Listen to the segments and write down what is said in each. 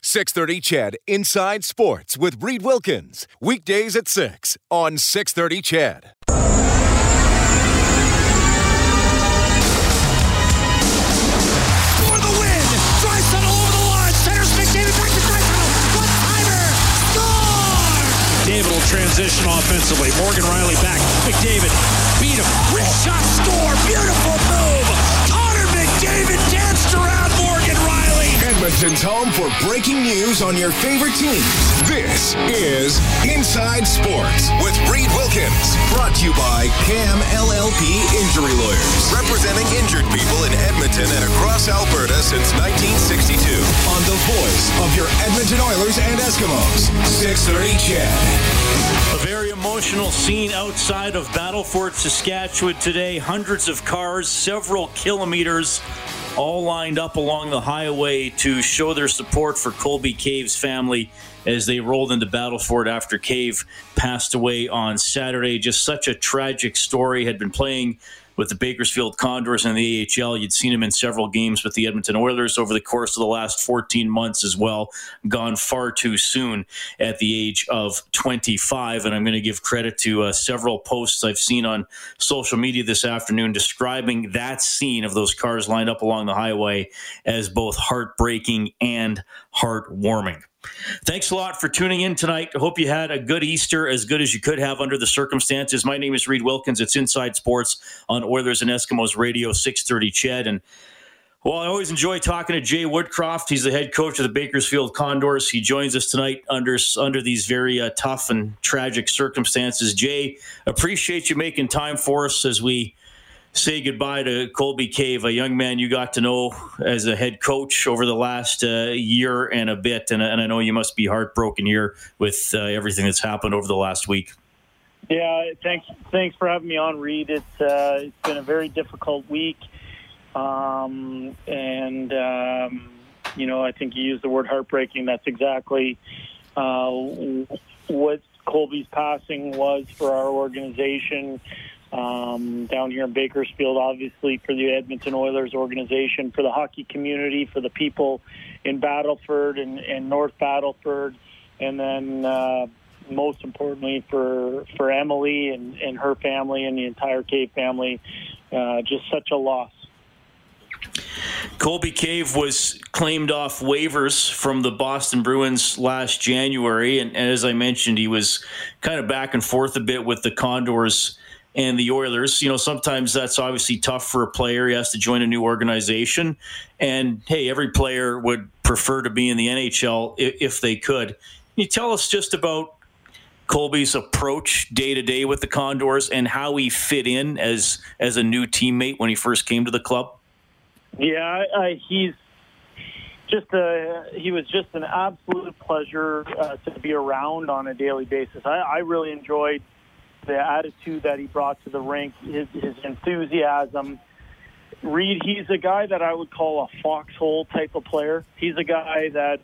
630 CHED Inside Sports with Reed Wilkins. Weekdays at 6 on 630 CHED. For the win! Draisaitl over the line. Centers McDavid back to Draisaitl. One-timer. Score! McDavid will transition offensively. Morgan Riley back. McDavid beat him. Rich shot. Score. Beautiful move. Connor McDavid danced around Morgan Riley. Edmonton's home for breaking news on your favorite teams. This is Inside Sports with Reed Wilkins. Brought to you by Cam LLP Injury Lawyers. Representing injured people in Edmonton and across Alberta since 1962. On the voice of your Edmonton Oilers and Eskimos. 630 CHED. A very emotional scene outside of Battleford, Saskatchewan today. Hundreds of cars, several kilometers, all lined up along the highway to show their support for Colby Cave's family as they rolled into Battleford after Cave passed away on Saturday. Just such a tragic story. Had been playing with the Bakersfield Condors in the AHL. You'd seen him in several games with the Edmonton Oilers over the course of the last 14 months as well. Gone far too soon at the age of 25. And I'm going to give credit to several posts I've seen on social media this afternoon describing that scene of those cars lined up along the highway as both heartbreaking and heartwarming. Thanks a lot for tuning in tonight. I hope you had a good Easter, as good as you could have under the circumstances. My name is Reed Wilkins. It's Inside Sports on Oilers and Eskimos Radio, 630 CHED. And well, I always enjoy talking to Jay Woodcroft. He's the head coach of the Bakersfield Condors. He joins us tonight under these very tough and tragic circumstances. Jay, appreciate you making time for us as we say goodbye to Colby Cave, a young man you got to know as a head coach over the last year and a bit. And I know you must be heartbroken here with everything that's happened over the last week. Yeah, thanks for having me on, Reed. It's been a very difficult week. I think you used the word heartbreaking. That's exactly what Colby's passing was for our organization. Down here in Bakersfield, obviously, for the Edmonton Oilers organization, for the hockey community, for the people in Battleford and North Battleford, and then most importantly for Emily and her family and the entire Cave family. Just such a loss. Colby Cave was claimed off waivers from the Boston Bruins last January, and as I mentioned, he was kind of back and forth a bit with the Condors and the Oilers. You know, sometimes that's obviously tough for a player. He has to join a new organization. And, hey, every player would prefer to be in the NHL if they could. Can you tell us just about Colby's approach day-to-day with the Condors and how he fit in as a new teammate when he first came to the club? Yeah, he was just an absolute pleasure to be around on a daily basis. I really enjoyed the attitude that he brought to the rink, his enthusiasm. Reed, he's a guy that I would call a foxhole type of player. He's a guy that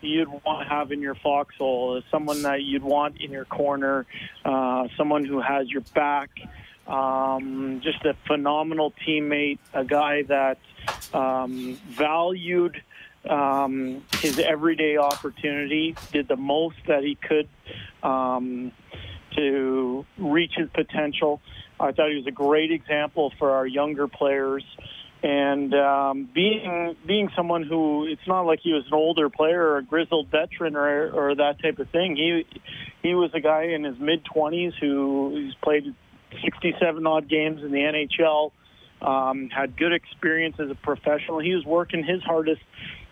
you'd want to have in your foxhole, someone that you'd want in your corner, someone who has your back, just a phenomenal teammate, a guy that valued his everyday opportunity, did the most that he could to reach his potential. I thought he was a great example for our younger players. And being someone who, it's not like he was an older player or a grizzled veteran or that type of thing. He was a guy in his mid-20s who's played 67-odd games in the NHL, had good experience as a professional. He was working his hardest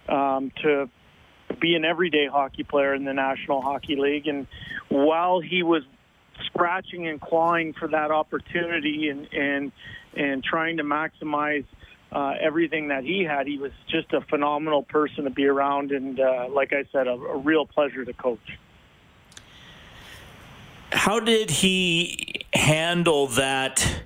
to be an everyday hockey player in the National Hockey League. And while he was scratching and clawing for that opportunity and trying to maximize everything that he had. He was just a phenomenal person to be around, and like I said, a real pleasure to coach. How did he handle that?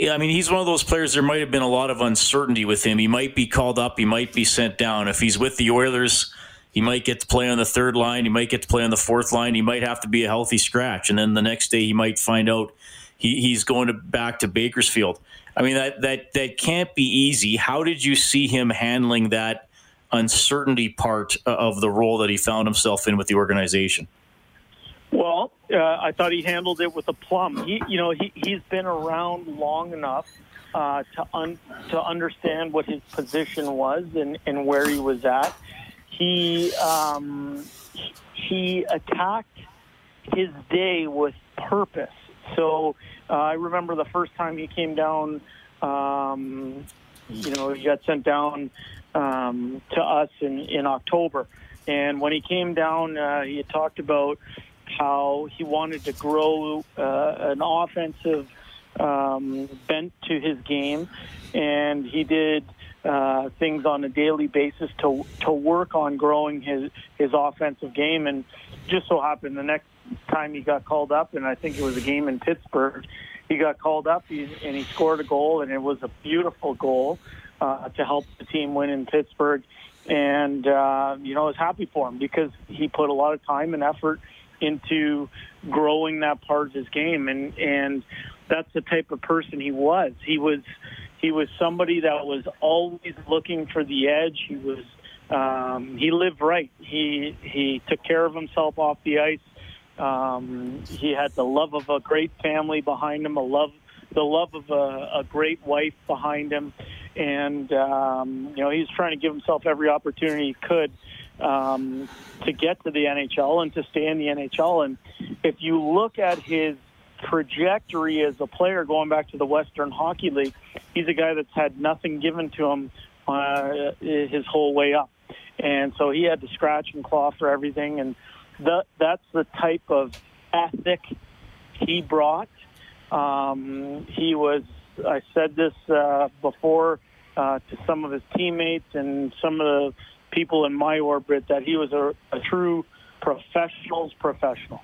I mean, he's one of those players, there might have been a lot of uncertainty with him. He might be called up, he might be sent down. If he's with the Oilers, he might get to play on the third line, he might get to play on the fourth line, he might have to be a healthy scratch, and then the next day he might find out he's going back to Bakersfield. I mean, that can't be easy. How did you see him handling that uncertainty part of the role that he found himself in with the organization? Well, I thought he handled it with a plum. He's been around long enough to understand what his position was and where he was at. He attacked his day with purpose. So I remember the first time he came down, he got sent down to us in October. And when he came down, he had talked about how he wanted to grow an offensive bent to his game. And he did things on a daily basis to work on growing his offensive game. And just so happened the next time he got called up, and I think it was a game in Pittsburgh, he got called up and he scored a goal, and it was a beautiful goal to help the team win in Pittsburgh. And I was happy for him because he put a lot of time and effort into growing that part of his game, and that's the type of person he was. He was somebody that was always looking for the edge. He was he lived right. He took care of himself off the ice. He had the love of a great family behind him, the love of a great wife behind him, and he was trying to give himself every opportunity he could to get to the NHL and to stay in the NHL. And if you look at his trajectory as a player, going back to the Western Hockey League, he's a guy that's had nothing given to him his whole way up, and so he had to scratch and claw for everything. And that's the type of ethic he brought. He was, I said this before to some of his teammates and some of the people in my orbit, that he was a true professional's professional.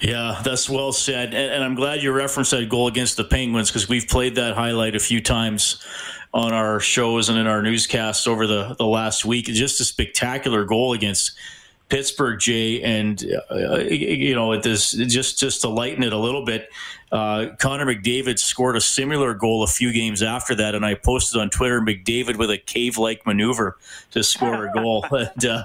Yeah, that's well said. And I'm glad you referenced that goal against the Penguins, because we've played that highlight a few times on our shows and in our newscasts over the last week. Just a spectacular goal against Pittsburgh, Jay. And, just to lighten it a little bit, Connor McDavid scored a similar goal a few games after that, and I posted on Twitter, McDavid with a cave-like maneuver to score a goal. And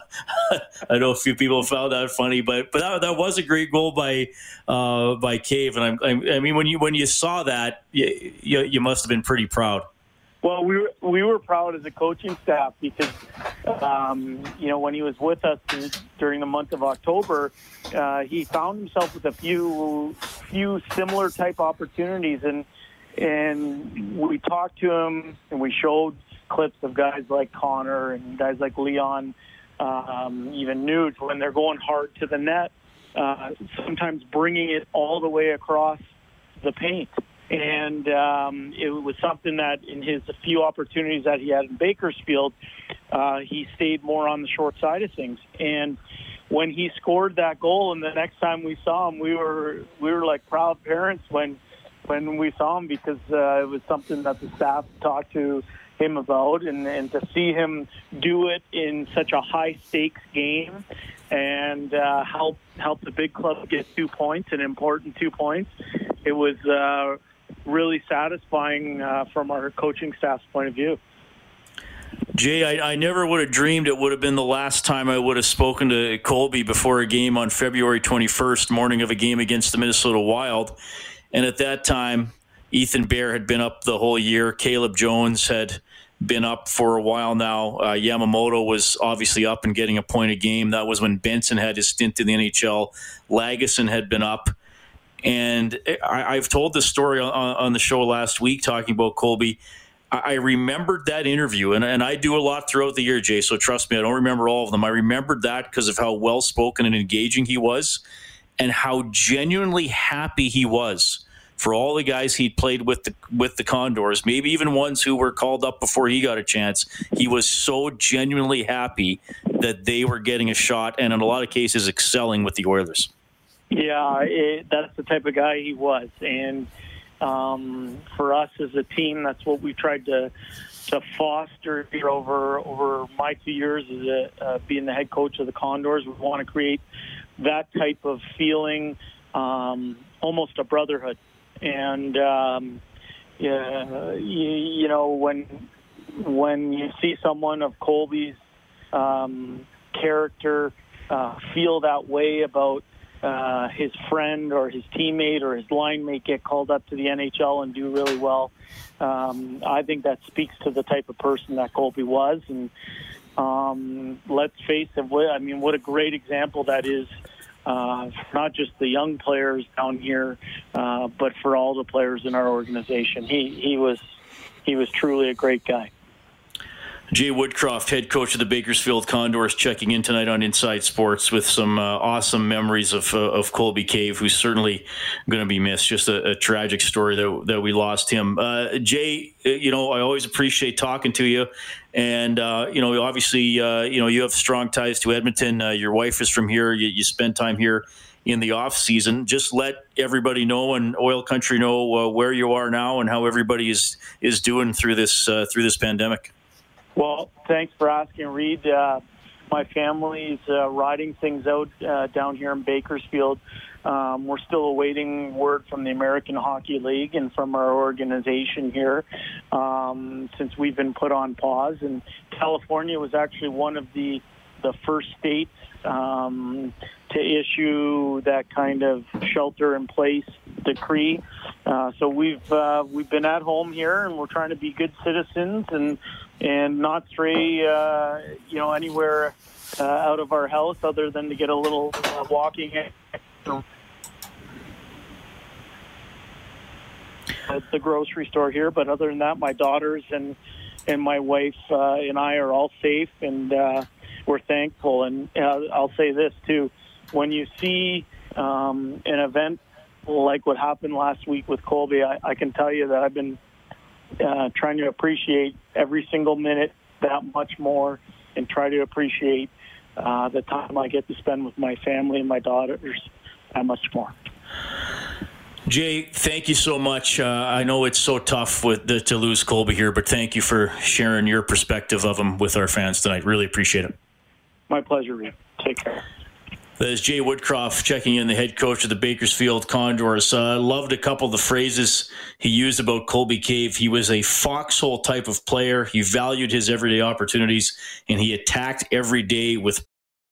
I know a few people found that funny, but that was a great goal by Cave. And I mean, when you saw that, you must have been pretty proud. Well, we were proud as a coaching staff because, when he was with us during the month of October, he found himself with a few similar type opportunities, and we talked to him and we showed clips of guys like Connor and guys like Leon, even Nuge, when they're going hard to the net, sometimes bringing it all the way across the paint. And it was something that in his few opportunities that he had in Bakersfield, he stayed more on the short side of things. And when he scored that goal, and the next time we saw him, we were like proud parents when we saw him, because it was something that the staff talked to him about, and to see him do it in such a high-stakes game and help the big club get 2 points, an important 2 points, it was really satisfying from our coaching staff's point of view. Jay, I never would have dreamed it would have been the last time I would have spoken to Colby before a game on February 21st, morning of a game against the Minnesota Wild. And at that time, Ethan Bear had been up the whole year. Caleb Jones had been up for a while now. Yamamoto was obviously up and getting a point a game. That was when Benson had his stint in the NHL. Lagesson had been up. And I've told this story on the show last week talking about Colby. I remembered that interview, and I do a lot throughout the year, Jay, so trust me, I don't remember all of them. I remembered that because of how well-spoken and engaging he was and how genuinely happy he was for all the guys he played with the Condors, maybe even ones who were called up before he got a chance. He was so genuinely happy that they were getting a shot and in a lot of cases excelling with the Oilers. Yeah, that's the type of guy he was. And for us as a team, that's what we tried to foster here over my 2 years as being the head coach of the Condors. We want to create that type of feeling, almost a brotherhood. And you know, when you see someone of Colby's character feel that way about his friend or his teammate or his line mate get called up to the NHL and do really well, I think that speaks to the type of person that Colby was. And let's face it, I mean, what a great example that is, not just the young players down here, but for all the players in our organization. He was truly a great guy. Jay Woodcroft, head coach of the Bakersfield Condors, checking in tonight on Inside Sports with some awesome memories of Colby Cave, who's certainly going to be missed. Just a tragic story that we lost him. Jay, you know, I always appreciate talking to you. And, you know, obviously, you know, you have strong ties to Edmonton. Your wife is from here. You spend time here in the off season. Just let everybody know and Oil Country know where you are now and how everybody is doing through this pandemic. Well, thanks for asking, Reed. My family's riding things out down here in Bakersfield. We're still awaiting word from the American Hockey League and from our organization here since we've been put on pause. And California was actually one of the first states to issue that kind of shelter-in-place decree. So we've been at home here, and we're trying to be good citizens and not stray, you know, anywhere out of our house other than to get a little walking. At the grocery store here, but other than that, my daughters and my wife and I are all safe, and we're thankful. And I'll say this too: when you see an event like what happened last week with Colby, I can tell you that I've been trying to appreciate every single minute that much more, and try to appreciate the time I get to spend with my family and my daughters that much more. Jay, thank you so much. I know it's so tough to lose Colby here, but thank you for sharing your perspective of him with our fans tonight. Really appreciate it. My pleasure, Reed. Take care. That's Jay Woodcroft checking in, the head coach of the Bakersfield Condors. I loved a couple of the phrases he used about Colby Cave. He was a foxhole type of player. He valued his everyday opportunities, and he attacked every day with.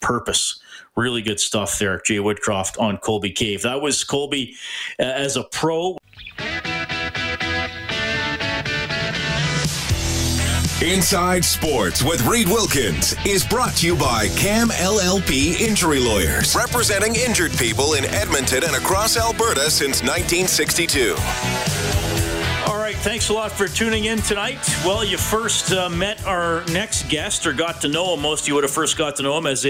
Purpose. Really good stuff there, Jay Woodcroft on Colby Cave. That was Colby as a pro. Inside Sports with Reed Wilkins is brought to you by CAM LLP Injury Lawyers, representing injured people in Edmonton and across Alberta since 1962. Thanks a lot for tuning in tonight. Well, you first met our next guest or got to know him. Most of you would have first got to know him as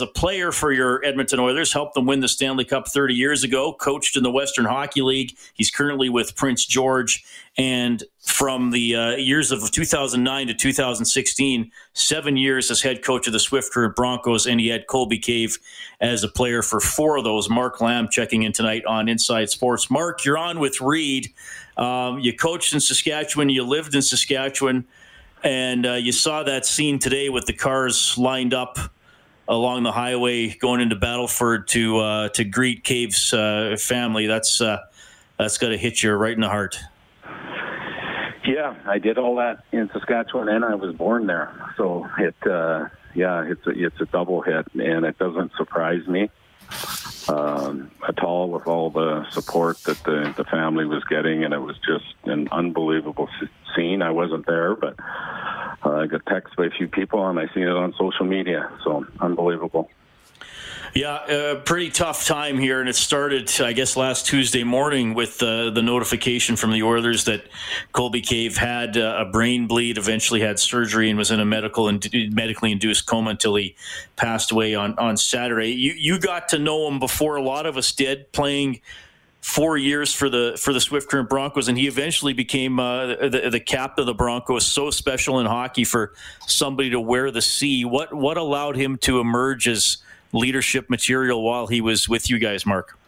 a player for your Edmonton Oilers, helped them win the Stanley Cup 30 years ago, coached in the Western Hockey League. He's currently with Prince George. And from the years of 2009 to 2016, 7 years as head coach of the Swift Current Broncos, and he had Colby Cave as a player for 4 of those. Mark Lamb checking in tonight on Inside Sports. Mark, you're on with Reed. You coached in Saskatchewan. You lived in Saskatchewan. And you saw that scene today with the cars lined up along the highway going into Battleford to greet Cave's family. That's got to hit you right in the heart. Yeah, I did all that in Saskatchewan, and I was born there. So it's a double hit, and it doesn't surprise me. at all with all the support that the family was getting, and it was just an unbelievable scene. I wasn't there, but I got texted by a few people, and I seen it on social media, so unbelievable. Yeah, pretty tough time here, and it started, I guess, last Tuesday morning with the notification from the Oilers that Colby Cave had a brain bleed, eventually had surgery, and was in a medically induced coma until he passed away on Saturday. You got to know him before a lot of us did, playing 4 years for the Swift Current Broncos, and he eventually became the captain of the Broncos. So special in hockey for somebody to wear the C. What allowed him to emerge as leadership material while he was with you guys, Mark?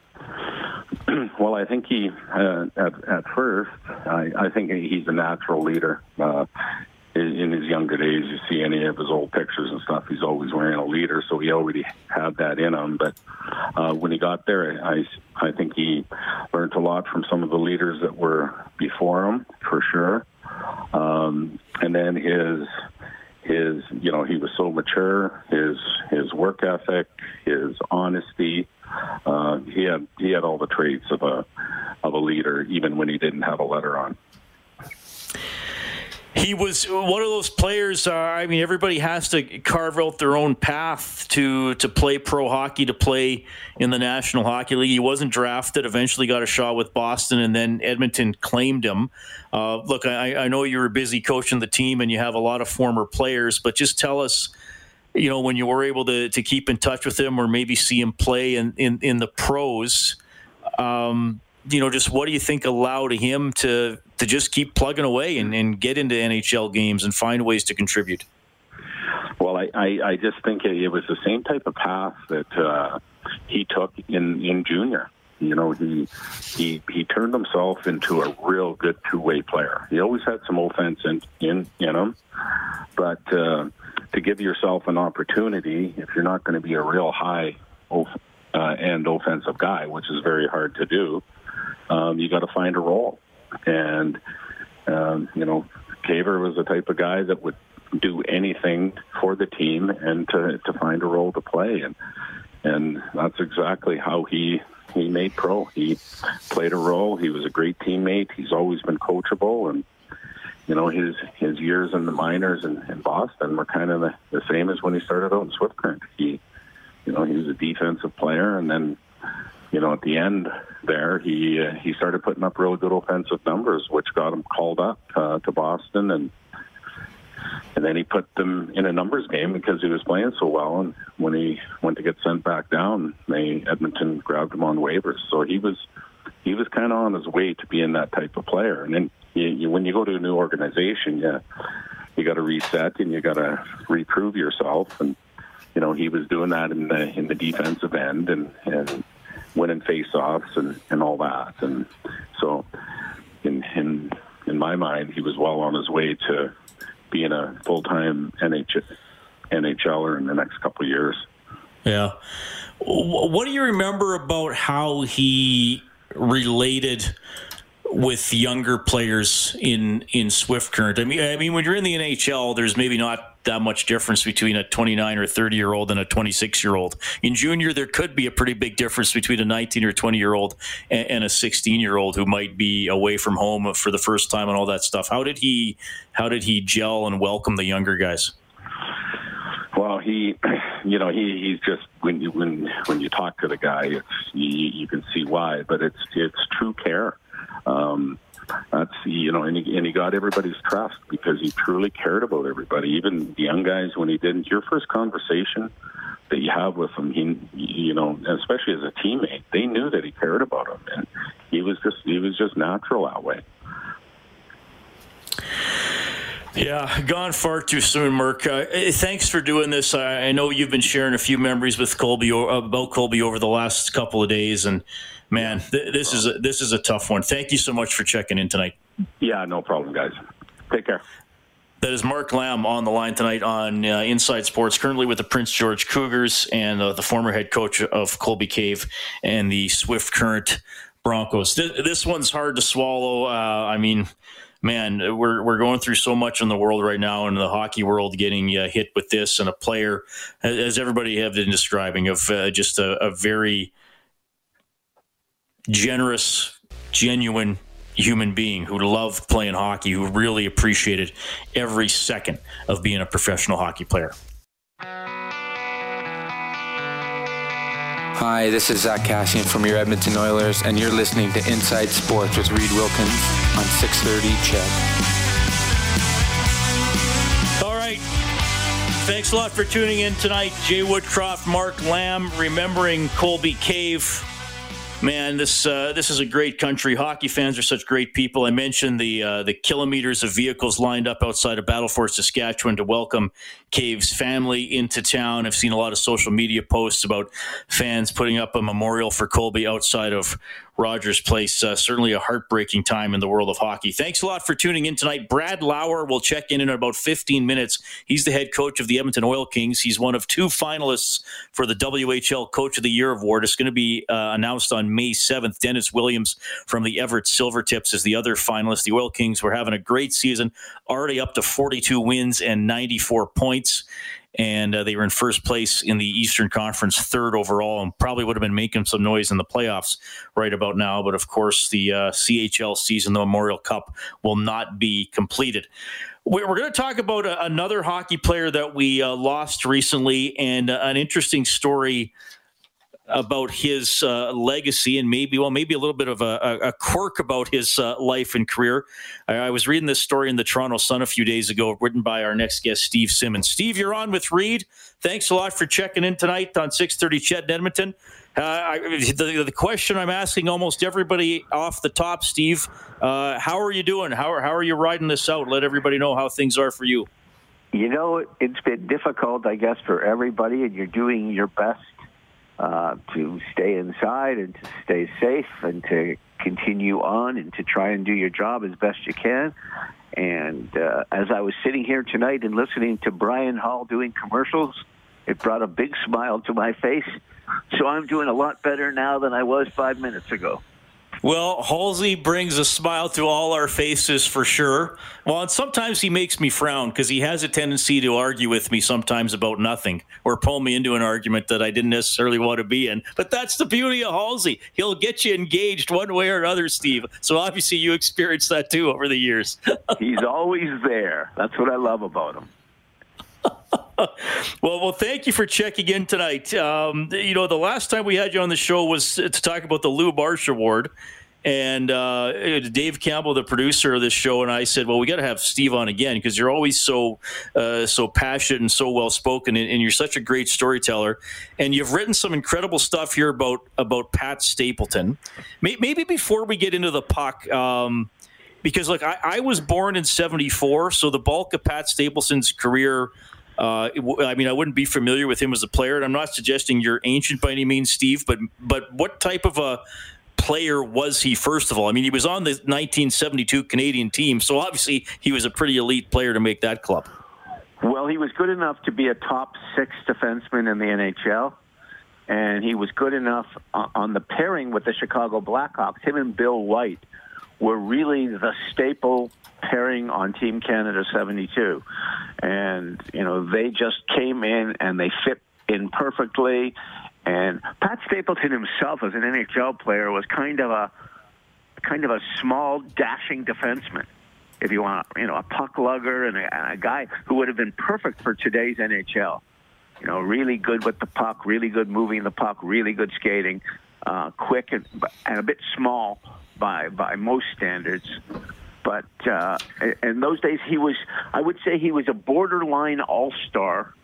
Well, I think he, at first, I think he's a natural leader. In his younger days, you see any of his old pictures and stuff, he's always wearing a leader, so he already had that in him. But when he got there, I think he learned a lot from some of the leaders that were before him, for sure. And then his, you know, he was so mature, his work ethic, his honesty, he had all the traits of a leader, even when he didn't have a letter on. He was one of those players, I mean, everybody has to carve out their own path to play pro hockey, to play in the National Hockey League. He wasn't drafted, eventually got a shot with Boston, and then Edmonton claimed him. Look, I know you were busy coaching the team and you have a lot of former players, but just tell us, you know, when you were able to keep in touch with him or maybe see him play in the pros, you know, just what do you think allowed him to just keep plugging away and get into NHL games and find ways to contribute? Well, I just think it was the same type of path that he took in junior. You know, he turned himself into a real good two-way player. He always had some offense in him, but to give yourself an opportunity, if you're not going to be a real high-end offensive guy, which is very hard to do, you got to find a role. And, you know, Caver was the type of guy that would do anything for the team and to find a role to play. And that's exactly how he made pro. He played a role. He was a great teammate. He's always been coachable. And, you know, his years in the minors in Boston were kind of the same as when he started out in Swift Current. He was a defensive player, and then, you know, at the end there, he started putting up really good offensive numbers, which got him called up to Boston, and then he put them in a numbers game because he was playing so well. And when he went to get sent back down, Edmonton grabbed him on waivers. So he was kind of on his way to being that type of player. And then when you go to a new organization, you got to reset and you got to reprove yourself. And you know, he was doing that in the defensive end and winning face-offs and all that. And so in my mind, he was well on his way to being a full-time NHLer in the next couple of years. Yeah. What do you remember about how he related with younger players in Swift Current? I mean, when you're in the NHL, there's maybe not that much difference between a 29 or 30 year old and a 26 year old. In junior, there could be a pretty big difference between a 19 or 20 year old and a 16 year old who might be away from home for the first time and all that stuff. How did he gel and welcome the younger guys? Well, he's just, when you talk to the guy, it's, you can see why, but it's true care. That's, you know, and he got everybody's trust because he truly cared about everybody, even the young guys. When he didn't, your first conversation that you have with him, especially as a teammate, they knew that he cared about them, and he was just natural that way. Yeah, gone far too soon, Merck. Thanks for doing this. I know you've been sharing a few memories with Colby about Colby over the last couple of days, and man, this is a tough one. Thank you so much for checking in tonight. Yeah, no problem, guys. Take care. That is Mark Lamb on the line tonight on Inside Sports, currently with the Prince George Cougars and the former head coach of Colby Cave and the Swift Current Broncos. This one's hard to swallow. I mean, man, we're going through so much in the world right now, in the hockey world, getting hit with this, and a player, as everybody have been describing, of just a very generous, genuine human being who loved playing hockey, who really appreciated every second of being a professional hockey player. Hi, this is Zach Cassian from your Edmonton Oilers, and you're listening to Inside Sports with Reed Wilkins on 630 CHED. All right. Thanks a lot for tuning in tonight. Jay Woodcroft, Mark Lamb, remembering Colby Cave. Man, this is a great country. Hockey fans are such great people. I mentioned the kilometers of vehicles lined up outside of Battle Forge, Saskatchewan, to welcome Cave's family into town. I've seen a lot of social media posts about fans putting up a memorial for Colby outside of Rogers Place. Certainly a heartbreaking time in the world of hockey. Thanks a lot for tuning in tonight. Brad Lauer will check in about 15 minutes. He's the head coach of the Edmonton Oil Kings. He's one of two finalists for the WHL Coach of the Year award. It's going to be announced on May 7th. Dennis Williams from the Everett Silvertips is the other finalist. The Oil Kings were having a great season, already up to 42 wins and 94 points. And they were in first place in the Eastern Conference, third overall, and probably would have been making some noise in the playoffs right about now. But, of course, the CHL season, the Memorial Cup, will not be completed. We're going to talk about another hockey player that we lost recently, and an interesting story about his legacy, and maybe a little bit of a quirk about his life and career. I was reading this story in the Toronto Sun a few days ago, written by our next guest, Steve Simmons. Steve, you're on with Reed. Thanks a lot for checking in tonight on 630 CHED in Edmonton. The question I'm asking almost everybody off the top, Steve, how are you doing? How are you riding this out? Let everybody know how things are for you. You know, it's been difficult, I guess, for everybody, and you're doing your best to stay inside and to stay safe and to continue on and to try and do your job as best you can. And as I was sitting here tonight and listening to Brian Hall doing commercials, it brought a big smile to my face. So I'm doing a lot better now than I was 5 minutes ago. Well, Halsey brings a smile to all our faces for sure. Well, and sometimes he makes me frown because he has a tendency to argue with me sometimes about nothing, or pull me into an argument that I didn't necessarily want to be in. But that's the beauty of Halsey. He'll get you engaged one way or another, Steve. So obviously you experienced that too over the years. He's always there. That's what I love about him. Well, thank you for checking in tonight. You know, the last time we had you on the show was to talk about the Lou Marsh Award. And Dave Campbell, the producer of this show, and I said, well, we got to have Steve on again because you're always so passionate and so well-spoken, and you're such a great storyteller. And you've written some incredible stuff here about Pat Stapleton. Maybe before we get into the puck, because, look, I was born in 1974, so the bulk of Pat Stapleton's career – I mean, I wouldn't be familiar with him as a player, and I'm not suggesting you're ancient by any means, Steve, but what type of a player was he, first of all? I mean, he was on the 1972 Canadian team, so obviously he was a pretty elite player to make that club. Well, he was good enough to be a top six defenseman in the NHL, and he was good enough on the pairing with the Chicago Blackhawks. Him and Bill White were really the staple pairing on Team Canada 72. And, you know, they just came in and they fit in perfectly. And Pat Stapleton himself, as an NHL player, was kind of a small, dashing defenseman, if you want, you know, a puck lugger and a guy who would have been perfect for today's NHL. You know, really good with the puck, really good moving the puck, really good skating, quick and a bit small by most standards. But in those days, I would say he was a borderline all-star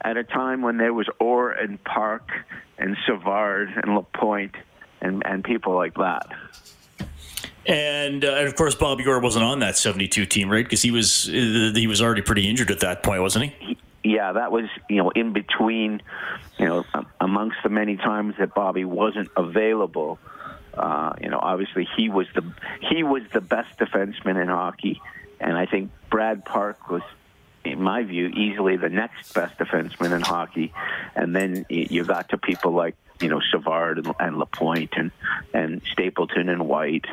at a time when there was Orr and Park and Savard and Lapointe and people like that. And of course, Bobby Orr wasn't on that 72 team, right? Because he was already pretty injured at that point, wasn't he? Yeah, that was, you know, in between, you know, amongst the many times that Bobby wasn't available. You know, obviously he was the best defenseman in hockey, and I think Brad Park was, in my view, easily the next best defenseman in hockey. And then you got to people like, you know, Savard and Lapointe and Stapleton and White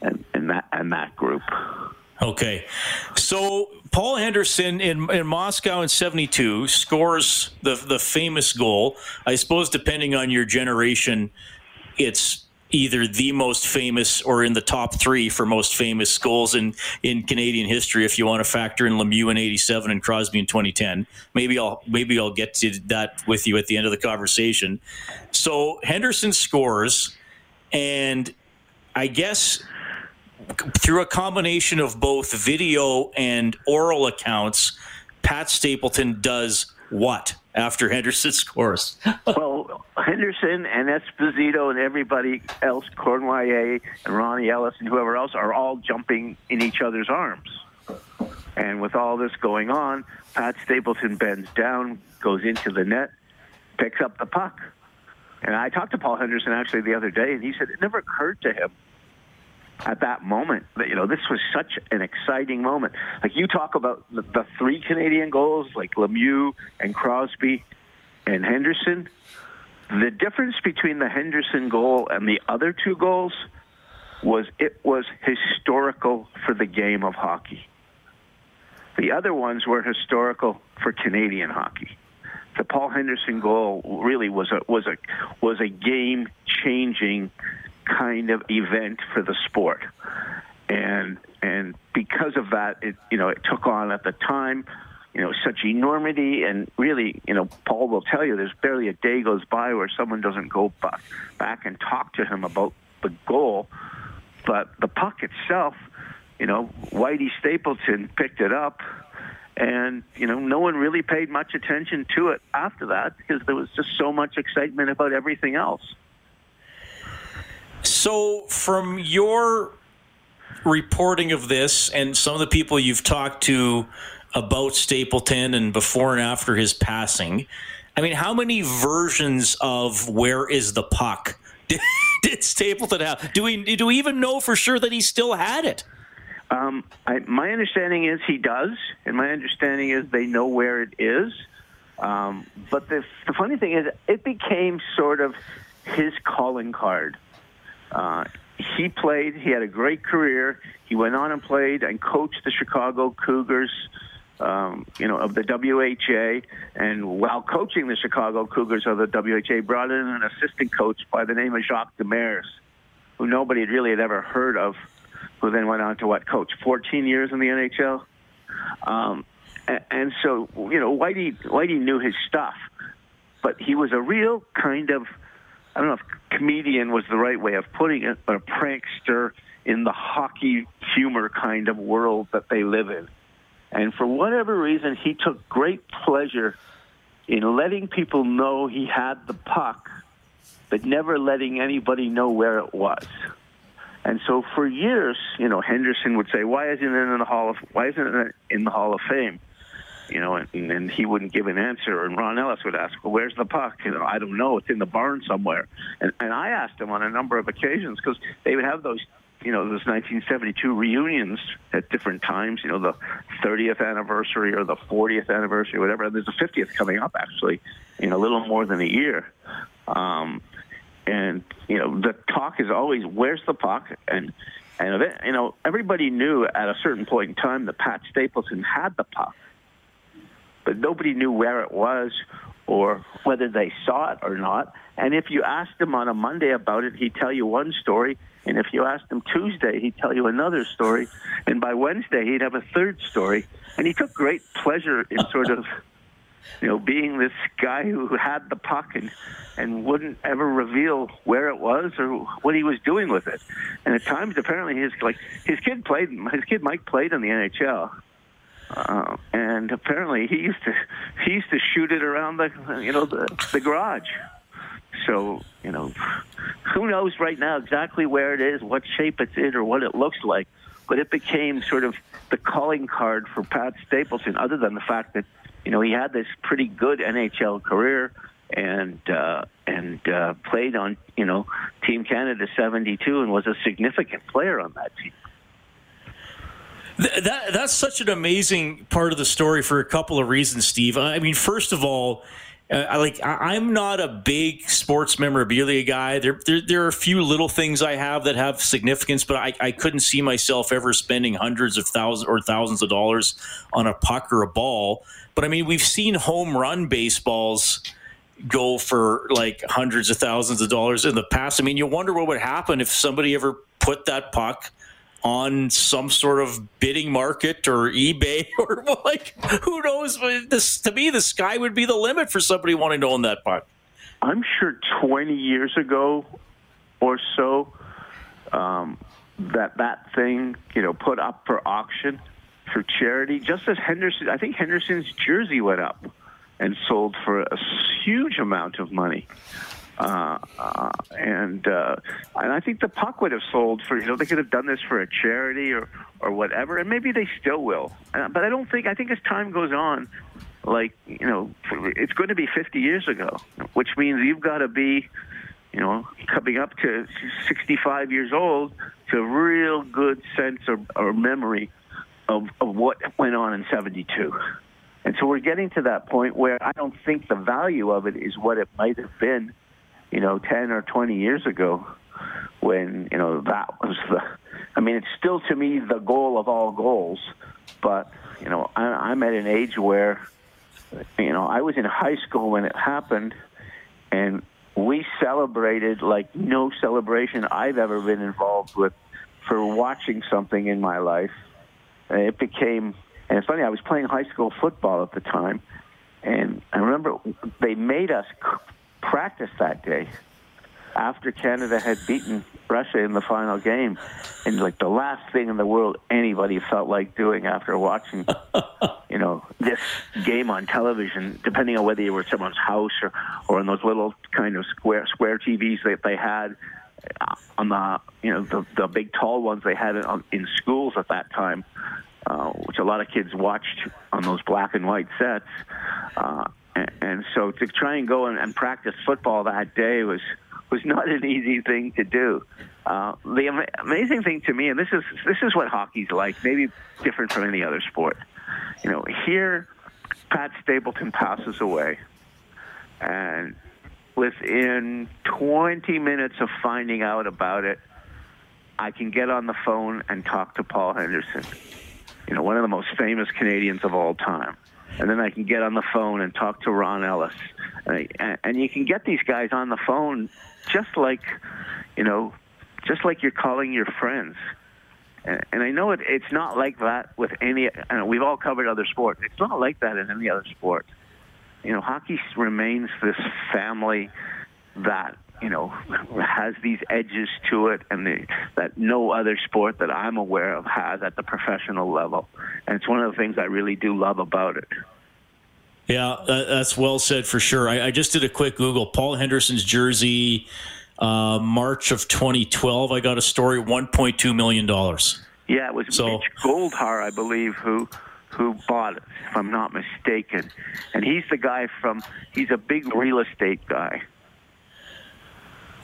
and that group. Okay. So Paul Henderson in Moscow in 72 scores the famous goal. I suppose depending on your generation, it's either the most famous or in the top three for most famous goals in Canadian history if you want to factor in Lemieux in 87 and Crosby in 2010. Maybe I'll get to that with you at the end of the conversation. So Henderson scores, and I guess through a combination of both video and oral accounts, Pat Stapleton does what after Henderson scores? Well, Henderson and Esposito and everybody else, Cornelier and Ronnie Ellis and whoever else, are all jumping in each other's arms. And with all this going on, Pat Stapleton bends down, goes into the net, picks up the puck. And I talked to Paul Henderson actually the other day, and he said it never occurred to him at that moment that, you know, this was such an exciting moment. Like, you talk about the three Canadian goals, like Lemieux and Crosby and Henderson. The difference between the Henderson goal and the other two goals was it was historical for the game of hockey. The other ones were historical for Canadian hockey. The Paul Henderson goal really was a game-changing kind of event for the sport, and because of that, it took on at the time, such enormity. And really, Paul will tell you there's barely a day goes by where someone doesn't go back and talk to him about the goal. But the puck itself, Whitey Stapleton picked it up. And, no one really paid much attention to it after that because there was just so much excitement about everything else. So from your reporting of this and some of the people you've talked to about Stapleton and before and after his passing, I mean, how many versions of where is the puck did Stapleton have? Do we even know for sure that he still had it? My understanding is he does, and my understanding is they know where it is. But the funny thing is, it became sort of his calling card. He played. He had a great career. He went on and played and coached the Chicago Cougars, of the WHA. And while coaching the Chicago Cougars of the WHA, brought in an assistant coach by the name of Jacques Demers, who nobody really had ever heard of, who then went on to coach 14 years in the NHL. And so, Whitey knew his stuff, but he was a real kind of, I don't know if comedian was the right way of putting it, but a prankster in the hockey humor kind of world that they live in. And for whatever reason, he took great pleasure in letting people know he had the puck, but never letting anybody know where it was. And so for years, Henderson would say, "Why isn't it in the Hall of Fame?" And he wouldn't give an answer. And Ron Ellis would ask, "Well, where's the puck?" "I don't know. It's in the barn somewhere." And I asked him on a number of occasions because they would have those, those 1972 reunions at different times. The 30th anniversary or the 40th anniversary, whatever. There's a 50th coming up actually in a little more than a year. And, the talk is always, where's the puck? And everybody knew at a certain point in time that Pat Stapleton had the puck. But nobody knew where it was or whether they saw it or not. And if you asked him on a Monday about it, he'd tell you one story. And if you asked him Tuesday, he'd tell you another story. And by Wednesday, he'd have a third story. And he took great pleasure in sort of... being this guy who had the puck and wouldn't ever reveal where it was or what he was doing with it. And at times, apparently, his kid Mike played in the NHL, and apparently he used to shoot it around the garage. So who knows right now exactly where it is, what shape it's in, or what it looks like. But it became sort of the calling card for Pat Stapleton, other than the fact that, he had this pretty good NHL career and played on, Team Canada 72 and was a significant player on that team. That's such an amazing part of the story for a couple of reasons, Steve. I mean, first of all, I'm not a big sports memorabilia guy. There are a few little things I have that have significance, but I couldn't see myself ever spending hundreds of thousands or thousands of dollars on a puck or a ball. But I mean, we've seen home run baseballs go for like hundreds of thousands of dollars in the past. I mean, you wonder what would happen if somebody ever put that puck on some sort of bidding market or eBay or like, who knows? This, to me, the sky would be the limit for somebody wanting to own that puck. I'm sure 20 years ago or so, that thing, put up for auction for charity, just as Henderson's jersey went up and sold for a huge amount of money. And I think the puck would have sold for, they could have done this for a charity or whatever, and maybe they still will. But I think as time goes on, it's going to be 50 years ago, which means you've got to be, coming up to 65 years old to a real good sense or memory of what went on in 72. And so we're getting to that point where I don't think the value of it is what it might have been, 10 or 20 years ago when, that was it's still to me the goal of all goals. But, I'm at an age where, I was in high school when it happened, and we celebrated like no celebration I've ever been involved with for watching something in my life. And it became... And it's funny, I was playing high school football at the time, and I remember they made us practice that day after Canada had beaten Russia in the final game. And the last thing in the world anybody felt like doing after watching, this game on television, depending on whether you were at someone's house or in those little kind of square TVs that they had on the big tall ones they had in schools at that time. Which a lot of kids watched on those black and white sets. And so to try and go and practice football that day was not an easy thing to do. The amazing thing to me, and this is what hockey's like, maybe different from any other sport. Here, Pat Stapleton passes away. And within 20 minutes of finding out about it, I can get on the phone and talk to Paul Henderson. One of the most famous Canadians of all time. And then I can get on the phone and talk to Ron Ellis. And you can get these guys on the phone just like you're calling your friends. And I know it's not like that with any, and we've all covered other sports. It's not like that in any other sport. Hockey remains this family that, has these edges to it and that no other sport that I'm aware of has at the professional level. And it's one of the things I really do love about it. Yeah, that's well said for sure. I just did a quick Google. Paul Henderson's jersey, March of 2012, I got a story, $1.2 million. Yeah, it was Mitch Goldhar, I believe, who bought it, if I'm not mistaken. And he's the guy he's a big real estate guy.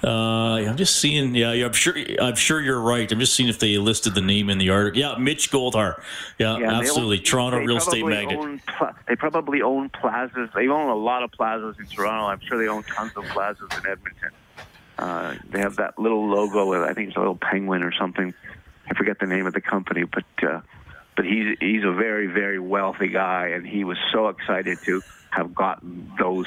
I'm just seeing. Yeah, I'm sure you're right. I'm just seeing if they listed the name in the article. Yeah, Mitch Goldhar. Yeah, absolutely. Toronto real estate magnate. They probably own plazas. They own a lot of plazas in Toronto. I'm sure they own tons of plazas in Edmonton. They have that little logo with, I think it's a little penguin or something. I forget the name of the company, but he's a very, very wealthy guy, and he was so excited to have gotten those,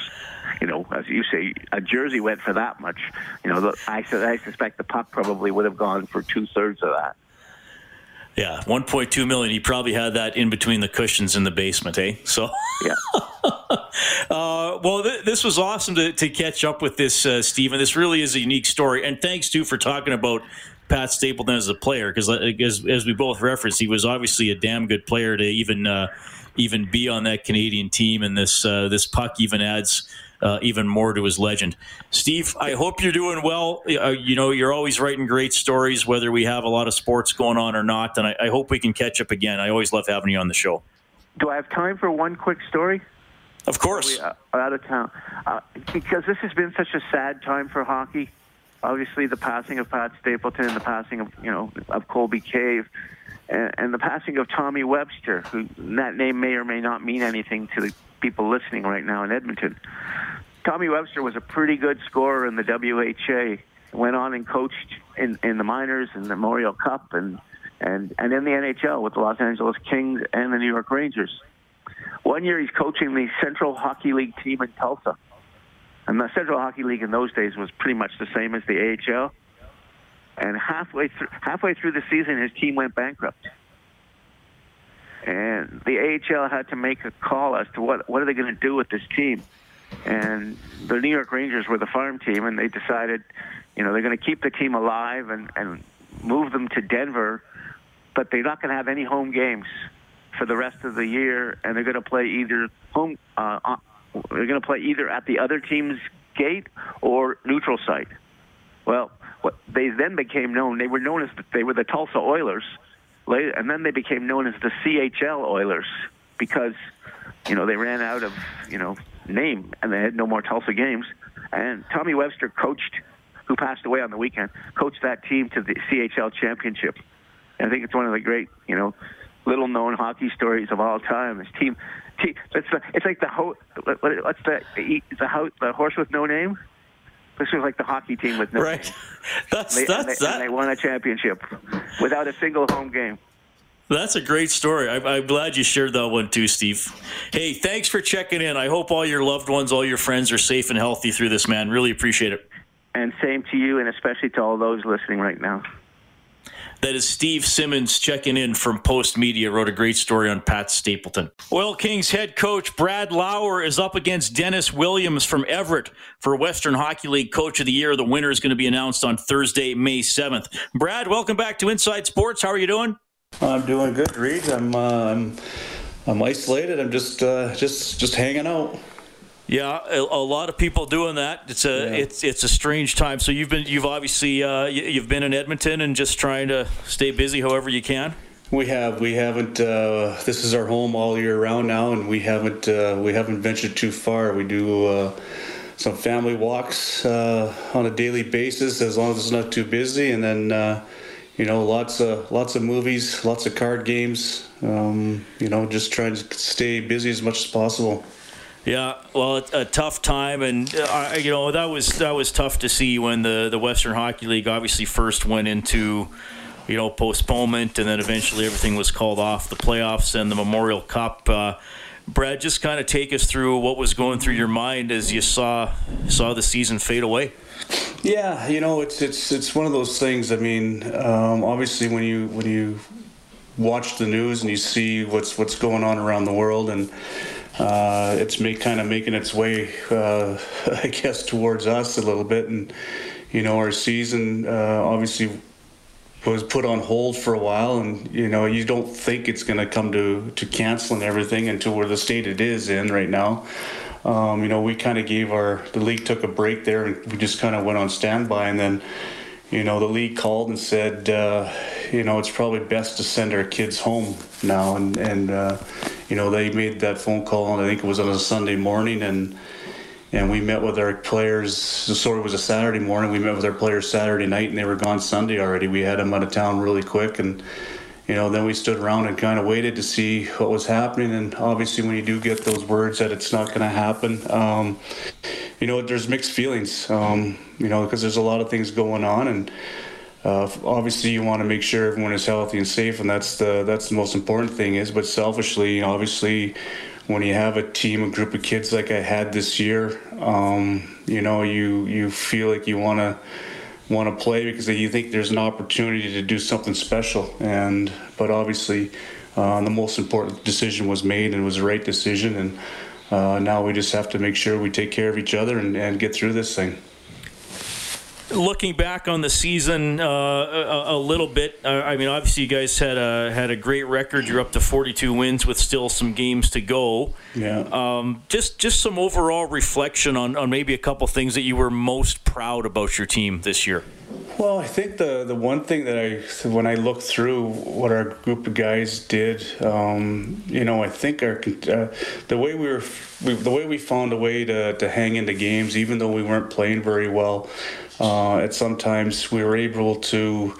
as you say, a jersey went for that much. I suspect the puck probably would have gone for 2/3 of that. Yeah, 1.2 million. He probably had that in between the cushions in the basement, eh? So, yeah. Well, this was awesome to catch up with this, Stephen. This really is a unique story, and thanks too for talking about Pat Stapleton as a player, because as we both referenced, he was obviously a damn good player to even be on that Canadian team, and this puck even adds even more to his legend. Steve, I hope you're doing well. You're always writing great stories, whether we have a lot of sports going on or not, and I hope we can catch up again. I always love having you on the show. Do I have time for one quick story? Of course. Out of town. Because this has been such a sad time for hockey. Obviously, the passing of Pat Stapleton, the passing of of Colby Cave, and the passing of Tommy Webster, who that name may or may not mean anything to the people listening right now in Edmonton. Tommy Webster was a pretty good scorer in the WHA. Went on and coached in the minors and the Memorial Cup and in the NHL with the Los Angeles Kings and the New York Rangers. One year he's coaching the Central Hockey League team in Tulsa. And the Central Hockey League in those days was pretty much the same as the AHL. And halfway through the season, his team went bankrupt. And the AHL had to make a call as to what are they going to do with this team. And the New York Rangers were the farm team, and they decided, you know, they're going to keep the team alive and move them to Denver, but they're not going to have any home games for the rest of the year, and they're going to play either home. They're going to play either at the other team's gate or neutral site. Well, what they then became known, they were known as they were the Tulsa Oilers, and then they became known as the CHL Oilers because, you know, they ran out of, you know, name and they had no more Tulsa games. And Tommy Webster coached, who passed away on the weekend, coached that team to the CHL championship. And I think it's one of the great, you know, little-known hockey stories of all time. His team, it's like the horse with no name. This was like the hockey team with no name. Right. And they won a championship without a single home game. That's a great story. I'm glad you shared that one too, Steve. Hey, thanks for checking in. I hope all your loved ones, all your friends are safe and healthy through this, man. Really appreciate it. And same to you, and especially to all those listening right now. That is Steve Simmons checking in from Post Media. Wrote a great story on Pat Stapleton. Oil Kings head coach Brad Lauer is up against Dennis Williams from Everett for Western Hockey League Coach of the Year. The winner is going to be announced on Thursday, May 7th. Brad, welcome back to Inside Sports. How are you doing? I'm doing good, Reed. I'm isolated. I'm just hanging out. Yeah, a lot of people doing that. It's a strange time. So you've obviously been in Edmonton and just trying to stay busy however you can. We haven't. This is our home all year round now, and we haven't ventured too far. We do some family walks on a daily basis as long as it's not too busy, and then lots of movies, lots of card games. Just trying to stay busy as much as possible. Yeah, well, it's a tough time, and that was tough to see when the Western Hockey League obviously first went into, you know, postponement, and then eventually everything was called off, the playoffs and the Memorial Cup. Brad, just kind of take us through what was going through your mind as you saw the season fade away. Yeah, you know, it's one of those things. I mean, obviously when you watch the news and you see what's going on around the world and. It's kind of making its way, I guess, towards us a little bit. And, you know, our season obviously was put on hold for a while. And, you know, you don't think it's going to come to canceling everything until where the state it is in right now. You know, we kind of the league took a break there and we just kind of went on standby. And then, you know, the league called and said, you know, it's probably best to send our kids home now. You know, they made that phone call, and I think it was on a Sunday morning, and we met with our players. Sorry, it was a Saturday morning. We met with our players Saturday night, and they were gone Sunday already. We had them out of town really quick, and, you know, then we stood around and kind of waited to see what was happening. And obviously when you do get those words that it's not going to happen, you know, there's mixed feelings, you know, because there's a lot of things going on, and obviously you want to make sure everyone is healthy and safe, and that's the most important thing is, but selfishly, obviously, when you have a team, a group of kids like I had this year, you know, you feel like you want to play because you think there's an opportunity to do something special, but obviously the most important decision was made, and it was the right decision, and now we just have to make sure we take care of each other and get through this thing. Looking back on the season a little bit, I mean, obviously you guys had a great record. You're up to 42 wins with still some games to go. Yeah. Just some overall reflection on maybe a couple things that you were most proud about your team this year. Well, I think the one thing that when I look through what our group of guys did, you know, I think the way we found a way to hang into games, even though we weren't playing very well. At sometimes we were able to.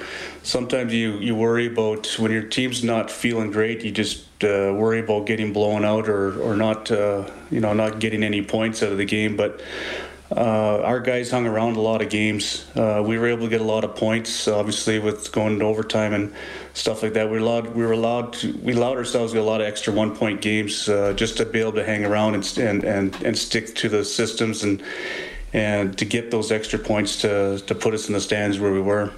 Sometimes you worry about when your team's not feeling great. You just worry about getting blown out or not, not getting any points out of the game. But our guys hung around a lot of games. We were able to get a lot of points, obviously, with going to overtime and stuff like that. We allowed ourselves to get a lot of extra one-point games just to be able to hang around and stick to the systems and to get those extra points to put us in the stands where we were.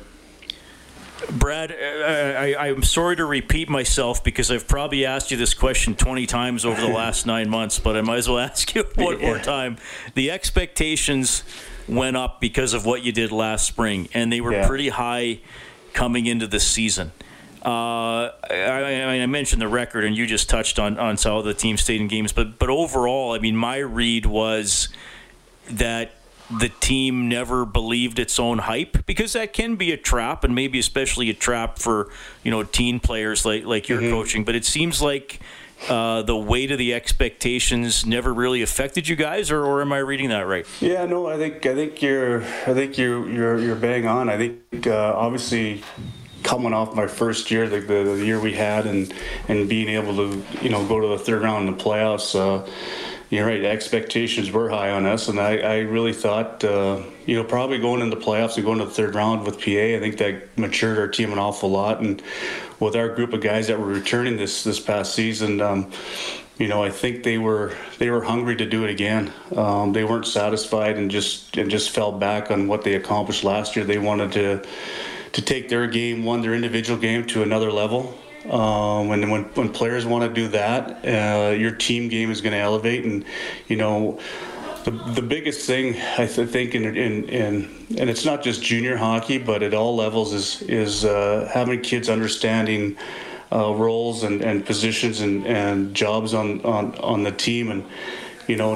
Brad, I'm sorry to repeat myself because I've probably asked you this question 20 times over the last 9 months, but I might as well ask you one more time. The expectations went up because of what you did last spring, and they were pretty high coming into the season. I mentioned the record, and you just touched on how the team stayed in games, but overall, I mean, my read was that the team never believed its own hype, because that can be a trap, and maybe especially a trap for, teen players like you're coaching. But it seems like the weight of the expectations never really affected you guys, or am I reading that right? Yeah, no, I think you're bang on. I think obviously coming off my first year, the year we had, and being able to go to the third round in the playoffs. You're right. Expectations were high on us, and I really thought, probably going into the playoffs and going to the third round with PA, I think that matured our team an awful lot. And with our group of guys that were returning this past season, I think they were hungry to do it again. They weren't satisfied and just fell back on what they accomplished last year. They wanted to take their game, their individual game, to another level. And when players want to do that, your team game is going to elevate. And the biggest thing I think and it's not just junior hockey, but at all levels, is having kids understanding roles and positions and jobs on the team. And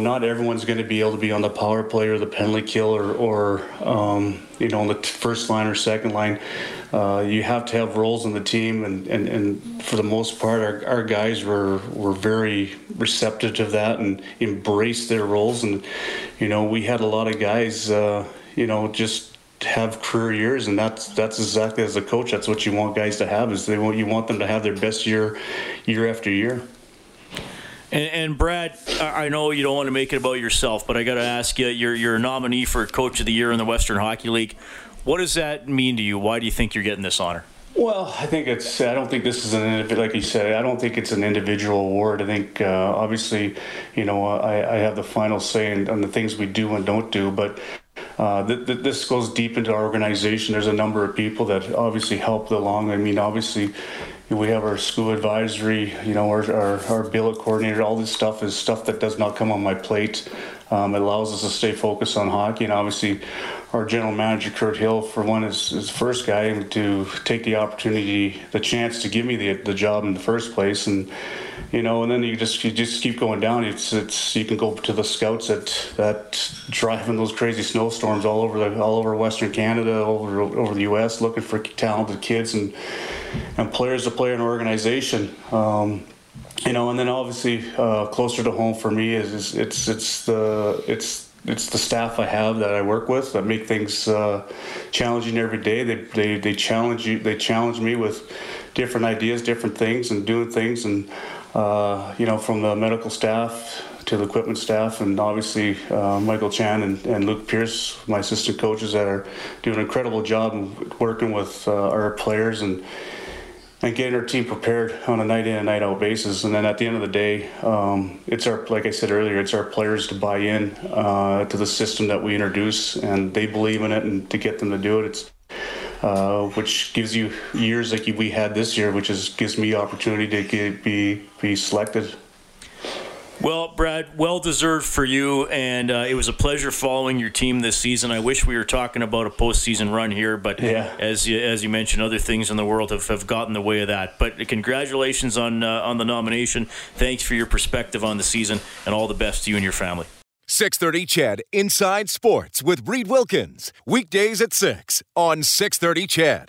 not everyone's going to be able to be on the power play or the penalty kill or on the first line or second line. You have to have roles on the team, and for the most part, our guys were very receptive to that and embraced their roles. And we had a lot of guys, just have career years, and that's exactly, as a coach, that's what you want guys to have. Is you want them to have their best year after year. And Brad, I know you don't want to make it about yourself, but I got to ask you, you're a nominee for Coach of the Year in the Western Hockey League. What does that mean to you? Why do you think you're getting this honor? Well, I don't think this is like you said, I don't think it's an individual award. I think, obviously, I have the final say on the things we do and don't do, but this goes deep into our organization. There's a number of people that obviously helped along. I mean, obviously, we have our school advisory, our billet coordinator. All this stuff is stuff that does not come on my plate. It allows us to stay focused on hockey, and obviously our general manager, Kurt Hill, for one, is the first guy to take the opportunity, the chance to give me the job in the first place. And and then you just keep going down. It's you can go to the scouts that drive in those crazy snowstorms all over Western Canada, over the U.S., looking for talented kids and players to play in an organization. And then obviously closer to home for me is it's the staff I have that I work with that make things challenging every day. They challenge you. They challenge me with different ideas, different things, and doing things. And from the medical staff to the equipment staff, and obviously Michael Chan and Luke Pierce, my assistant coaches, that are doing an incredible job of working with our players and getting our team prepared on a night in and night out basis. And then at the end of the day, like I said earlier, it's our players to buy in to the system that we introduce, and they believe in it, and to get them to do it, it's which gives you years like we had this year, gives me opportunity to be selected. Well, Brad, well-deserved for you, and it was a pleasure following your team this season. I wish we were talking about a postseason run here, but as you mentioned, other things in the world have gotten in the way of that. But congratulations on the nomination. Thanks for your perspective on the season, and all the best to you and your family. 630 CHED Inside Sports with Reed Wilkins. Weekdays at 6 on 630 CHED.